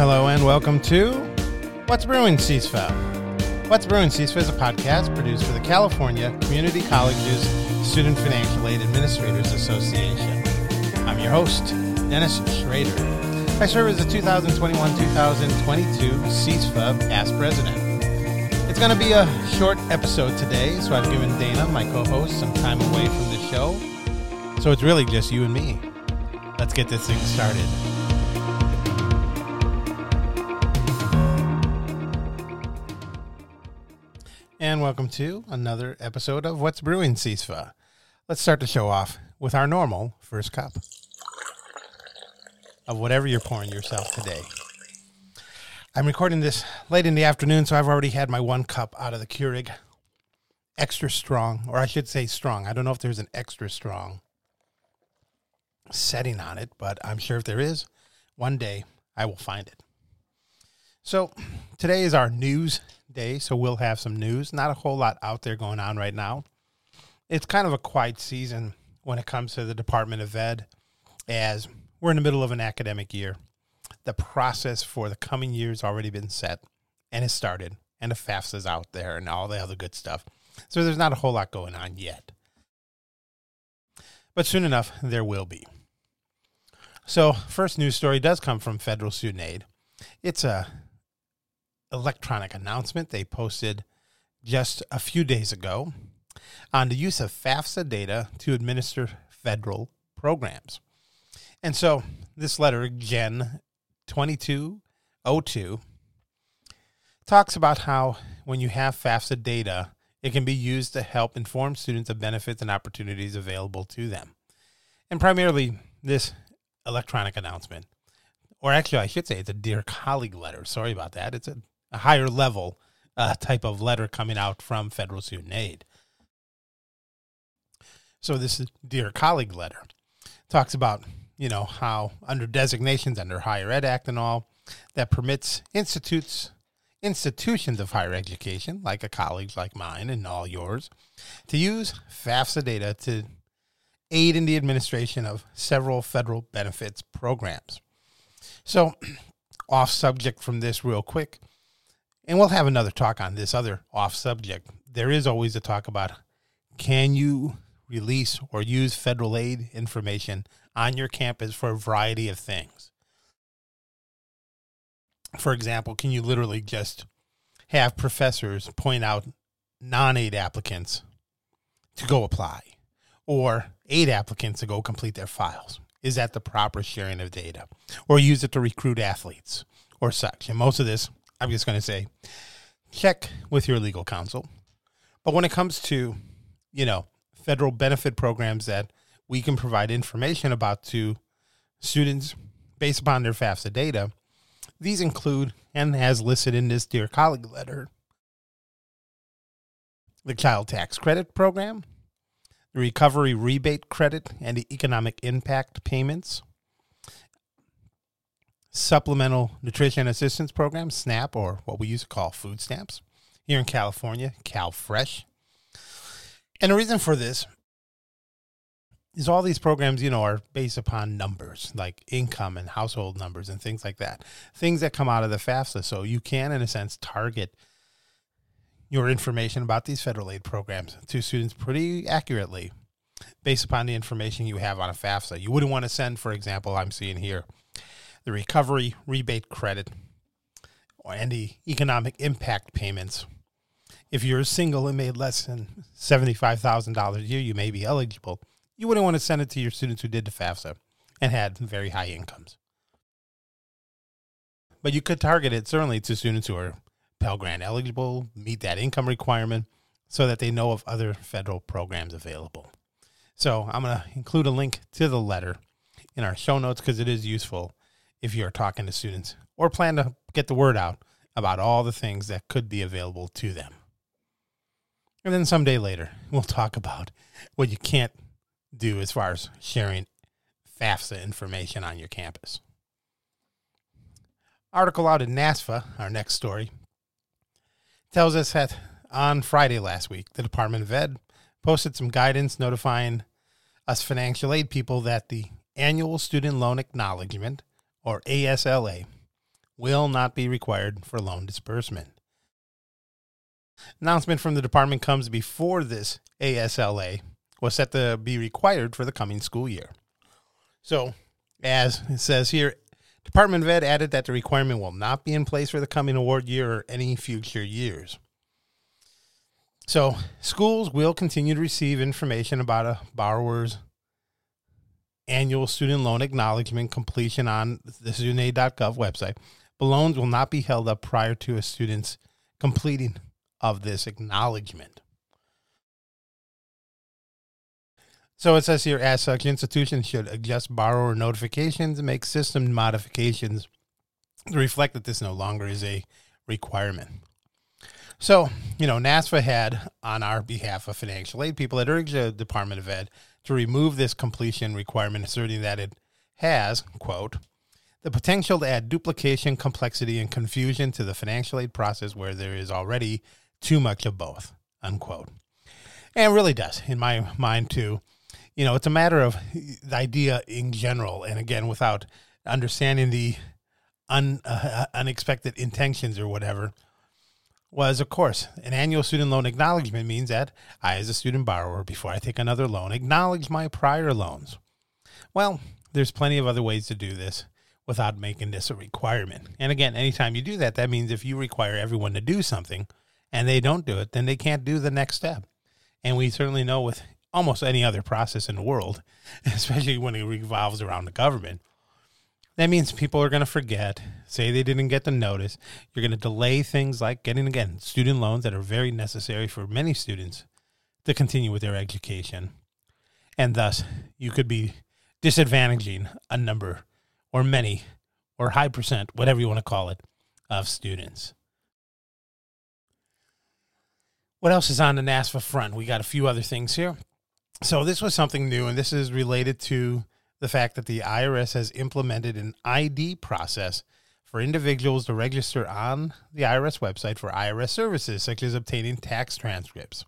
Hello and welcome to What's Brewing CISFA. What's Brewing CISFA is a podcast produced for the California Community Colleges Student Financial Aid Administrators Association. I'm your host, Dennis Schrader. I serve as the 2021-2022 CISFA past president. It's going to be a short episode today, so I've given Dana, my co-host, some time away from the show. So it's really just you and me. Let's get this thing started. And welcome to another episode of What's Brewing CISFA. Let's start the show off with our normal first cup of whatever you're pouring yourself today. I'm recording this late in the afternoon, so I've already had my one cup out of the Keurig. Extra strong, or I should say strong. I don't know if there's an extra strong setting on it, but I'm sure if there is, one day I will find it. So today is our news day, so we'll have some news. Not a whole lot out there going on right now. It's kind of a quiet season when it comes to the Department of Ed, as we're in the middle of an academic year. The process for the coming year has already been set and has started, and the FAFSA's out there and all the other good stuff. So there's not a whole lot going on yet. But soon enough, there will be. So first news story does come from Federal Student Aid. It's a electronic announcement they posted just a few days ago on the use of FAFSA data to administer federal programs. And so this letter, Gen 2202, talks about how when you have FAFSA data, it can be used to help inform students of benefits and opportunities available to them. And primarily this electronic announcement, or actually I should say it's a Dear Colleague letter. Sorry about that. It's a higher level type of letter coming out from Federal Student Aid. So this Dear Colleague letter talks about, you know, how under designations under Higher Ed Act and all, that permits institutions of higher education, like a college like mine and all yours, to use FAFSA data to aid in the administration of several federal benefits programs. So off subject from this real quick, and we'll have another talk on this other off subject. There is always a talk about, can you release or use federal aid information on your campus for a variety of things? For example, can you literally just have professors point out non-aid applicants to go apply or aid applicants to go complete their files? Is that the proper sharing of data, or use it to recruit athletes or such? And most of this, I'm just going to say, check with your legal counsel. But when it comes to, you know, federal benefit programs that we can provide information about to students based upon their FAFSA data, these include, and as listed in this Dear Colleague letter, the Child Tax Credit program, the Recovery Rebate Credit and the Economic Impact Payments, Supplemental Nutrition Assistance Program, SNAP, or what we used to call food stamps, here in California, CalFresh. And the reason for this is all these programs, you know, are based upon numbers, like income and household numbers and things like that, things that come out of the FAFSA. So you can, in a sense, target your information about these federal aid programs to students pretty accurately based upon the information you have on a FAFSA. You wouldn't want to send, for example, I'm seeing here, the Recovery Rebate Credit and the Economic Impact Payments. If you're single and made less than $75,000 a year, you may be eligible. You wouldn't want to send it to your students who did the FAFSA and had very high incomes. But you could target it certainly to students who are Pell Grant eligible, meet that income requirement, so that they know of other federal programs available. So I'm going to include a link to the letter in our show notes because it is useful if you're talking to students or plan to get the word out about all the things that could be available to them. And then someday later, we'll talk about what you can't do as far as sharing FAFSA information on your campus. Article out in NASFAA, our next story, tells us that on Friday last week, the Department of Ed posted some guidance notifying us financial aid people that the Annual Student Loan Acknowledgement, or ASLA, will not be required for loan disbursement. Announcement from the department comes before this ASLA was set to be required for the coming school year. So, as it says here, Department of Ed added that the requirement will not be in place for the coming award year or any future years. So, schools will continue to receive information about a borrower's annual student loan acknowledgement completion on the studentaid.gov website, but loans will not be held up prior to a student's completing of this acknowledgement. So it says here, as such, institutions should adjust borrower notifications and make system modifications to reflect that this no longer is a requirement. So, you know, NASFAA had, on our behalf of financial aid people, had urged the Department of Ed to remove this completion requirement, asserting that it has, quote, the potential to add duplication, complexity, and confusion to the financial aid process where there is already too much of both, unquote. And it really does, in my mind, too. You know, it's a matter of the idea in general, and again, without understanding the unexpected intentions or whatever, was, of course, an annual student loan acknowledgement means that I, as a student borrower, before I take another loan, acknowledge my prior loans. Well, there's plenty of other ways to do this without making this a requirement. And again, anytime you do that, that means if you require everyone to do something and they don't do it, then they can't do the next step. And we certainly know with almost any other process in the world, especially when it revolves around the government, that means people are going to forget, say they didn't get the notice. You're going to delay things like getting, again, student loans that are very necessary for many students to continue with their education. And thus, you could be disadvantaging a number or many or high percent, whatever you want to call it, of students. What else is on the NASFAA front? We got a few other things here. So this was something new, and this is related to the fact that the IRS has implemented an ID process for individuals to register on the IRS website for IRS services, such as obtaining tax transcripts.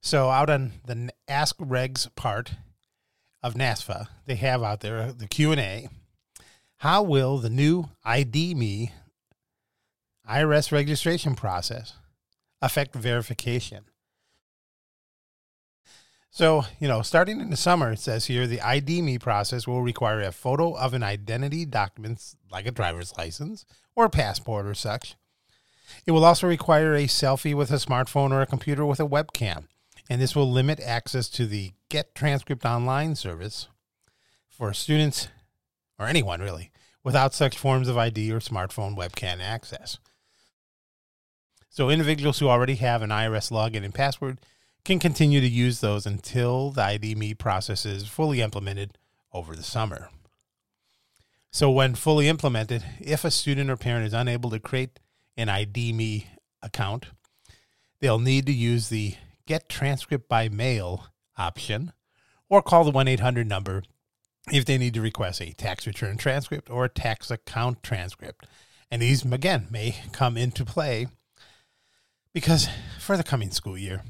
So out on the Ask Regs part of NASFAA, they have out there the Q&A. How will the new ID.me IRS registration process affect verification? So, you know, starting in the summer, it says here, the ID.me process will require a photo of an identity document, like a driver's license or a passport or such. It will also require a selfie with a smartphone or a computer with a webcam, and this will limit access to the Get Transcript Online service for students, or anyone really, without such forms of ID or smartphone webcam access. So individuals who already have an IRS login and password can continue to use those until the ID.me process is fully implemented over the summer. So when fully implemented, if a student or parent is unable to create an ID.me account, they'll need to use the Get Transcript by Mail option or call the 1-800 number if they need to request a tax return transcript or a tax account transcript. And these, again, may come into play because for the coming school year,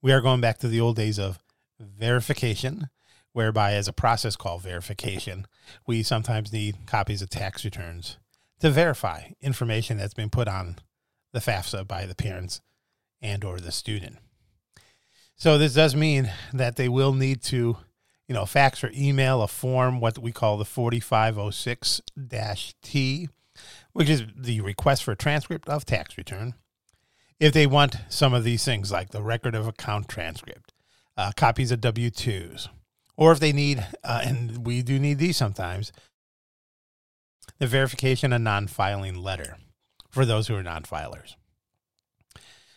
we are going back to the old days of verification, whereby as a process called verification, we sometimes need copies of tax returns to verify information that's been put on the FAFSA by the parents and or the student. So this does mean that they will need to, you know, fax or email a form, what we call the 4506-T, which is the request for a transcript of tax return, if they want some of these things like the record of account transcript, copies of W-2s, or if they need, and we do need these sometimes, the verification of non-filing letter for those who are non-filers.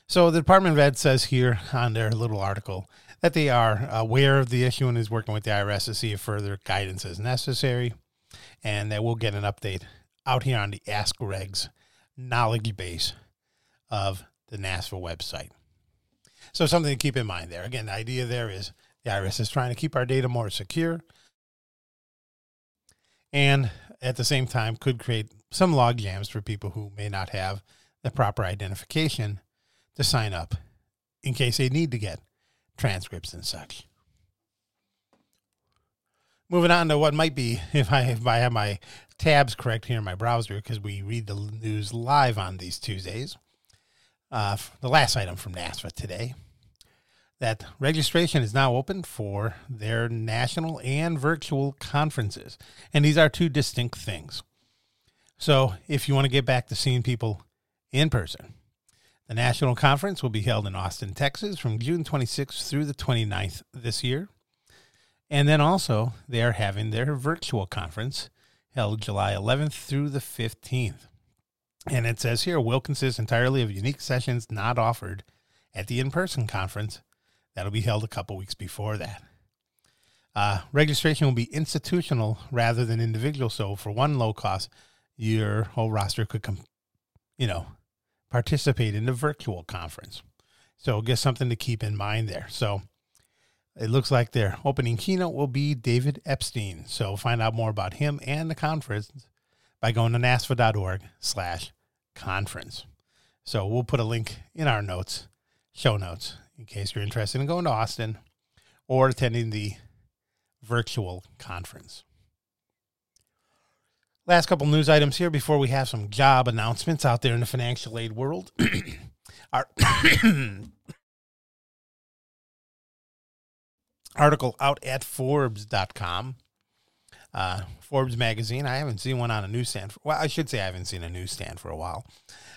So the Department of Ed says here on their little article that they are aware of the issue and is working with the IRS to see if further guidance is necessary, and that we'll get an update out here on the Ask Regs knowledge base of the NASFAA website. So something to keep in mind there. Again, the idea there is the IRS is trying to keep our data more secure and at the same time could create some log jams for people who may not have the proper identification to sign up in case they need to get transcripts and such. Moving on to what might be, if I have my tabs correct here in my browser, because we read the news live on these Tuesdays. The last item from NASFAA today, that registration is now open for their national and virtual conferences. And these are two distinct things. So if you want to get back to seeing people in person, the national conference will be held in Austin, Texas from June 26th through the 29th this year. And then also they are having their virtual conference held July 11th through the 15th. And it says here, will consist entirely of unique sessions not offered at the in-person conference that'll be held a couple weeks before that. Registration will be institutional rather than individual. So for one low cost, your whole roster could participate in the virtual conference. So just something to keep in mind there. So it looks like their opening keynote will be David Epstein. So find out more about him and the conference by going to nasfa.org/conference. So we'll put a link in our notes, show notes, in case you're interested in going to Austin or attending the virtual conference. Last couple news items here before we have some job announcements out there in the financial aid world. Article out at Forbes.com. Forbes magazine. I haven't seen one on a newsstand. I should say I haven't seen a newsstand for a while.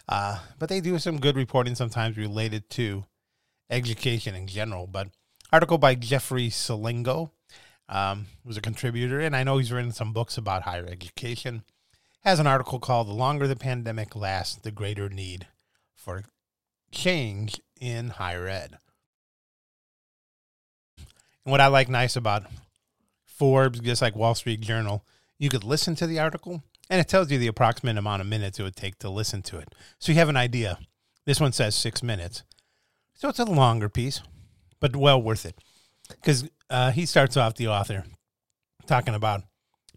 But they do some good reporting sometimes related to education in general. But article by Jeffrey Selingo, was a contributor, and I know he's written some books about higher education. Has an article called "The Longer the Pandemic Lasts, the Greater Need for Change in Higher Ed." And what I like nice about Forbes, just like Wall Street Journal, you could listen to the article, and it tells you the approximate amount of minutes it would take to listen to it. So you have an idea. This one says 6 minutes. So it's a longer piece, but well worth it. Because he starts off, the author, talking about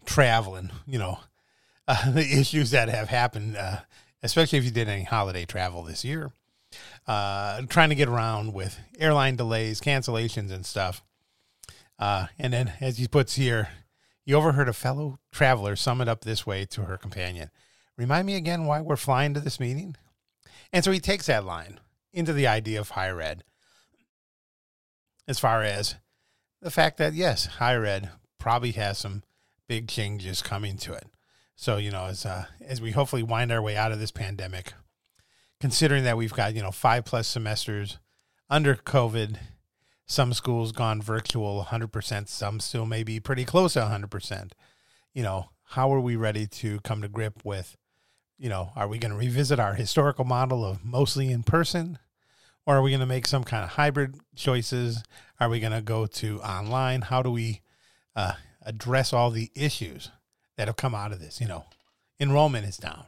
traveling, the issues that have happened, especially if you did any holiday travel this year, trying to get around with airline delays, cancellations, and stuff. And then, as he puts here, you overheard a fellow traveler sum it up this way to her companion. Remind me again why we're flying to this meeting? And so he takes that line into the idea of higher ed, as far as the fact that, yes, higher ed probably has some big changes coming to it. So, as we hopefully wind our way out of this pandemic, considering that we've got, 5+ semesters under COVID, some schools gone virtual 100%, some still maybe pretty close to 100%. How are we ready to come to grip with, are we going to revisit our historical model of mostly in person? Or are we going to make some kind of hybrid choices? Are we going to go to online? How do we address all the issues that have come out of this? Enrollment is down.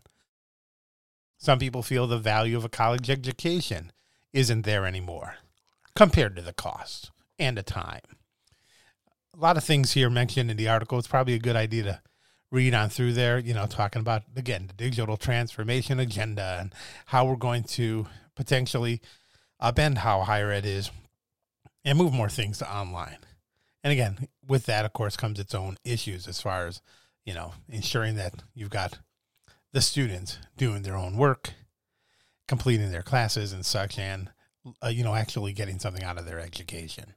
Some people feel the value of a college education isn't there anymore, compared to the cost and the time. A lot of things here mentioned in the article. It's probably a good idea to read on through there, talking about, again, the digital transformation agenda and how we're going to potentially upend how higher ed is and move more things to online. And again, with that, of course, comes its own issues as far as, ensuring that you've got the students doing their own work, completing their classes and such, and actually getting something out of their education,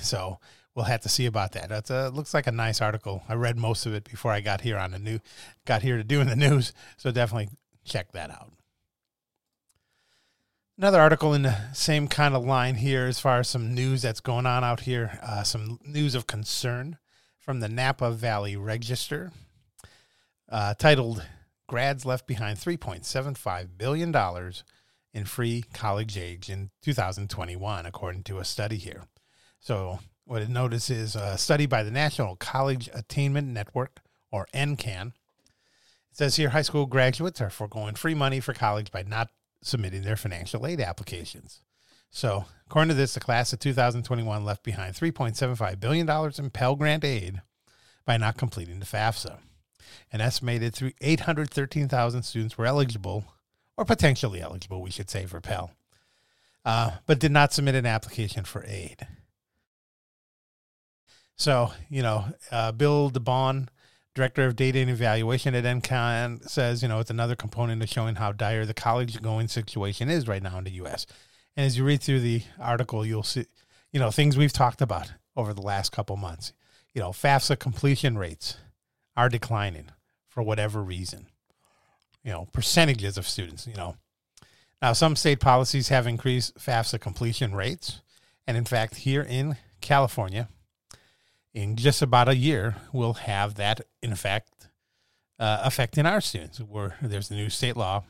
so we'll have to see about that. That's looks like a nice article. I read most of it before I got here to doing the news. So definitely check that out. Another article in the same kind of line here, as far as some news that's going on out here, some news of concern from the Napa Valley Register, titled "Grads Left Behind $3.75 billion in free college age in 2021, according to a study here. So what it notice is a study by the National College Attainment Network, or NCAN. It says here, high school graduates are foregoing free money for college by not submitting their financial aid applications. So according to this, the class of 2021 left behind $3.75 billion in Pell Grant aid by not completing the FAFSA. An estimated 813,000 students were eligible, or potentially eligible, we should say, for Pell, but did not submit an application for aid. So, you know, Bill DeBaun, Director of Data and Evaluation at NCON, says, you know, it's another component of showing how dire the college-going situation is right now in the U.S. And as you read through the article, you'll see, you know, things we've talked about over the last couple months. You know, FAFSA completion rates are declining for whatever reason. You know, percentages of students, you know. Now, some state policies have increased FAFSA completion rates. And in fact, here in California, in just about a year, we'll have that, in fact, affecting our students. Where there's the new state law,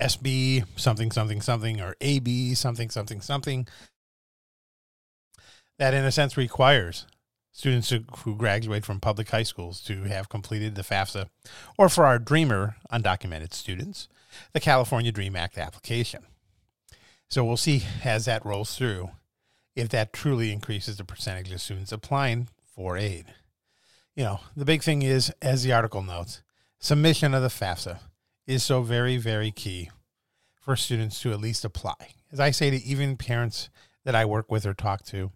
SB something, something, something, or AB something, something, something, that in a sense requires students who graduate from public high schools to have completed the FAFSA, or for our DREAMer undocumented students, the California DREAM Act application. So we'll see as that rolls through if that truly increases the percentage of students applying for aid. You know, the big thing is, as the article notes, submission of the FAFSA is so very, very key for students to at least apply. As I say to even parents that I work with or talk to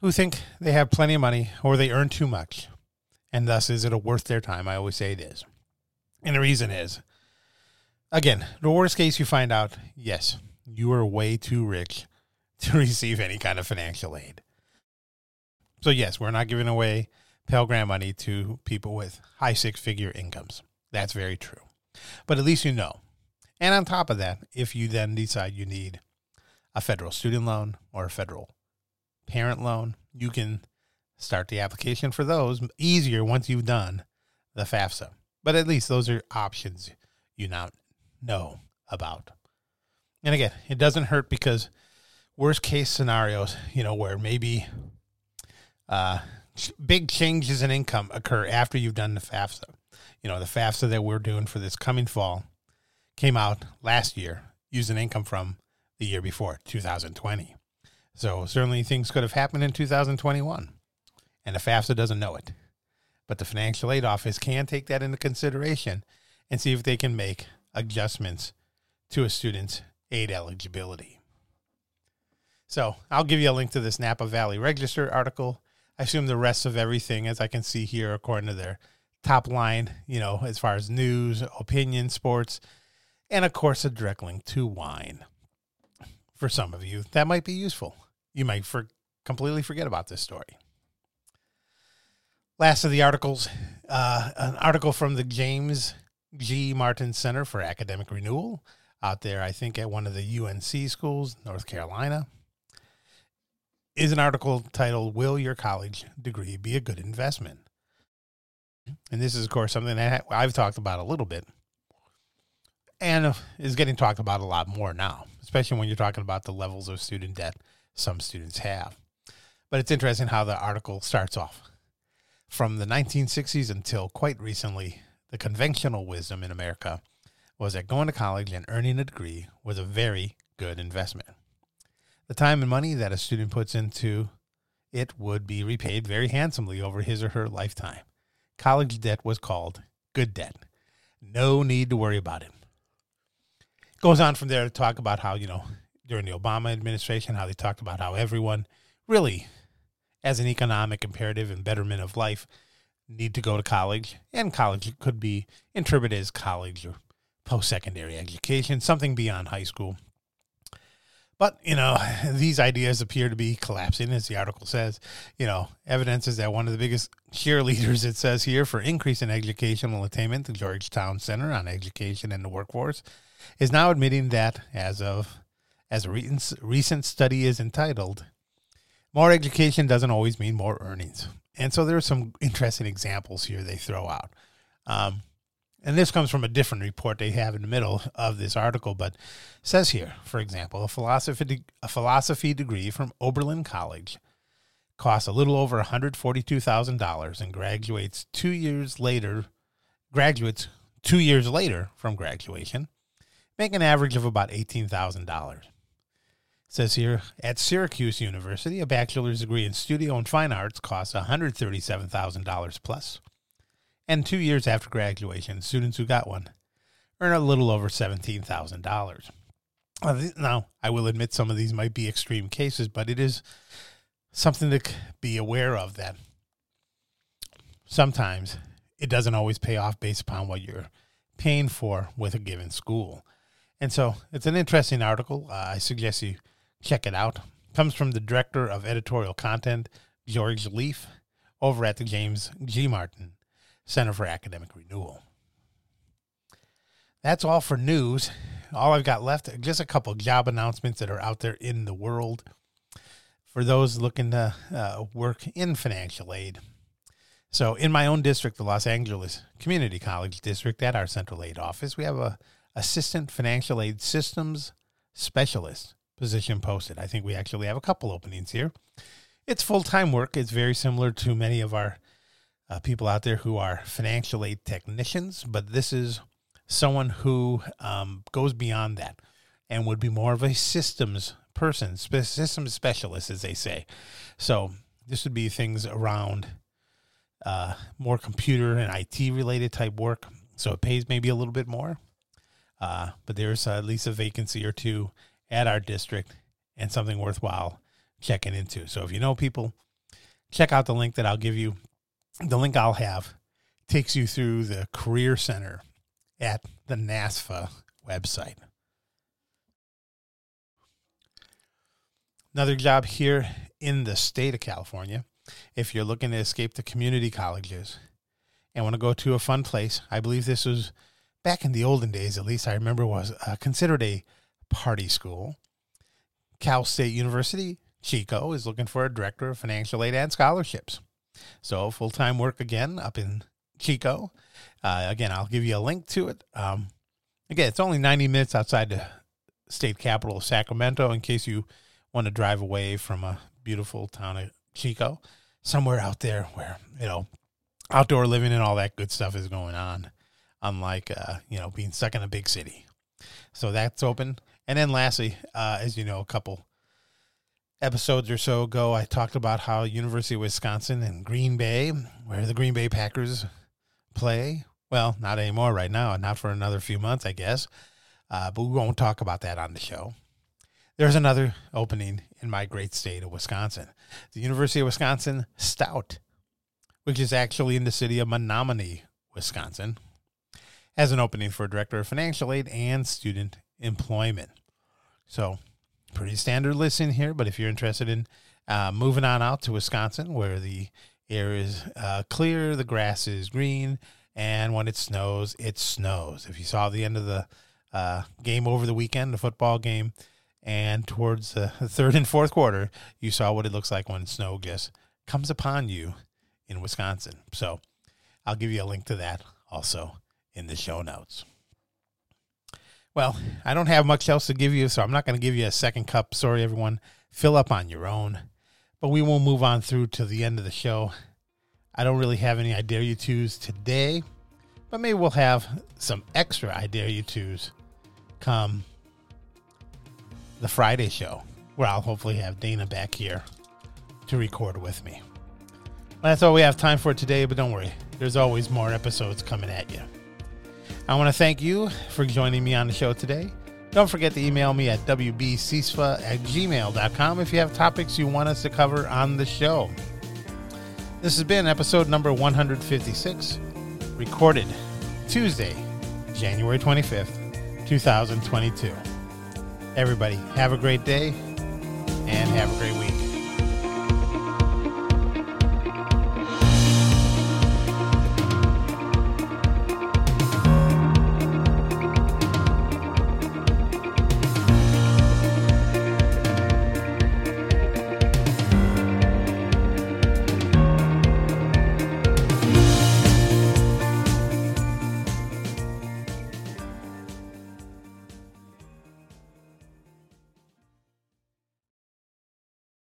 who think they have plenty of money or they earn too much, and thus is it worth their time? I always say it is. And the reason is, again, the worst case you find out, yes, you are way too rich to receive any kind of financial aid. So yes, we're not giving away Pell Grant money to people with high six-figure incomes. That's very true. But at least you know. And on top of that, if you then decide you need a federal student loan or a federal parent loan, you can start the application for those easier once you've done the FAFSA. But at least those are options you now know about. And again, it doesn't hurt because worst case scenarios, you know, where maybe big changes in income occur after you've done the FAFSA. You know, the FAFSA that we're doing for this coming fall came out last year using income from the year before, 2020. So certainly things could have happened in 2021, and the FAFSA doesn't know it. But the financial aid office can take that into consideration and see if they can make adjustments to a student's aid eligibility. So I'll give you a link to this Napa Valley Register article. I assume the rest of everything, as I can see here, according to their top line, you know, as far as news, opinion, sports, and of course a direct link to wine. For some of you, that might be useful. You might completely forget about this story. Last of the articles, an article from the James G. Martin Center for Academic Renewal out there, I think at one of the UNC schools, North Carolina, is an article titled, Will Your College Degree Be a Good Investment? And this is, of course, something that I've talked about a little bit and is getting talked about a lot more now, especially when you're talking about the levels of student debt some students have. But it's interesting how the article starts off. From the 1960s until quite recently, the conventional wisdom in America was that going to college and earning a degree was a very good investment. The time and money that a student puts into it would be repaid very handsomely over his or her lifetime. College debt was called good debt. No need to worry about it. Goes on from there to talk about how, you know, during the Obama administration, how they talked about how everyone really, as an economic imperative and betterment of life, need to go to college. And college could be interpreted as college or post-secondary education, something beyond high school. But, you know, these ideas appear to be collapsing, as the article says. You know, evidence is that one of the biggest cheerleaders, it says here, for increase in educational attainment, the Georgetown Center on Education and the Workforce, is now admitting that, as a recent study is entitled, more education doesn't always mean more earnings. And so there are some interesting examples here they throw out. And this comes from a different report they have in the middle of this article, but says here, for example, a philosophy degree from Oberlin College costs a little over $142,000 and graduates two years later from graduation make an average of about $18,000. Says here, at Syracuse University, a bachelor's degree in studio and fine arts costs $137,000 plus. And 2 years after graduation, students who got one earn a little over $17,000. Now, I will admit some of these might be extreme cases, but it is something to be aware of, that sometimes it doesn't always pay off based upon what you're paying for with a given school. And so it's an interesting article. I suggest you check it out. It comes from the director of editorial content, George Leaf, over at the James G. Martin Center for Academic Renewal. That's all for news. All I've got left, just a couple job announcements that are out there in the world for those looking to work in financial aid. So in my own district, the Los Angeles Community College District, at our central aid office, we have a assistant financial aid systems specialist position posted. I think we actually have a couple openings here. It's full-time work. It's very similar to many of our people out there who are financial aid technicians, but this is someone who goes beyond that and would be more of a systems person, systems specialist, as they say. So this would be things around more computer and IT-related type work. So it pays maybe a little bit more, but there's at least a vacancy or two at our district and something worthwhile checking into. So if you know people, check out the link that I'll give you. The link I'll have takes you through the Career Center at the NASFAA website. Another job here in the state of California. If you're looking to escape the community colleges and want to go to a fun place, I believe this was back in the olden days, at least I remember, was considered a party school. Cal State University, Chico, is looking for a director of financial aid and scholarships. So full-time work again up in Chico. Again, I'll give you a link to it. Again, it's only 90 minutes outside the state capital of Sacramento in case you want to drive away from a beautiful town of Chico, somewhere out there where, you know, outdoor living and all that good stuff is going on, unlike, being stuck in a big city. So that's open. And then lastly, as you know, a couple episodes or so ago, I talked about how University of Wisconsin and Green Bay, where the Green Bay Packers play. Well, not anymore right now, not for another few months, I guess. But we won't talk about that on the show. There's another opening in my great state of Wisconsin. The University of Wisconsin Stout, which is actually in the city of Menominee, Wisconsin, has an opening for Director of Financial Aid and Student Employment. So pretty standard list in here, but if you're interested in moving on out to Wisconsin, where the air is clear, the grass is green, and when it snows, it snows. If you saw the end of the game over the weekend, the football game, and towards the third and fourth quarter, you saw what it looks like when snow just comes upon you in Wisconsin. So I'll give you a link to that also in the show notes. Well, I don't have much else to give you, so I'm not going to give you a second cup. Sorry, everyone. Fill up on your own. But we will move on through to the end of the show. I don't really have any I Dare You Twos today, but maybe we'll have some extra I Dare You Twos come the Friday show, where I'll hopefully have Dana back here to record with me. Well, that's all we have time for today, but don't worry. There's always more episodes coming at you. I want to thank you for joining me on the show today. Don't forget to email me at wbcisfa@gmail.com if you have topics you want us to cover on the show. This has been episode number 156, recorded Tuesday, January 25th, 2022. Everybody, have a great day and have a great week.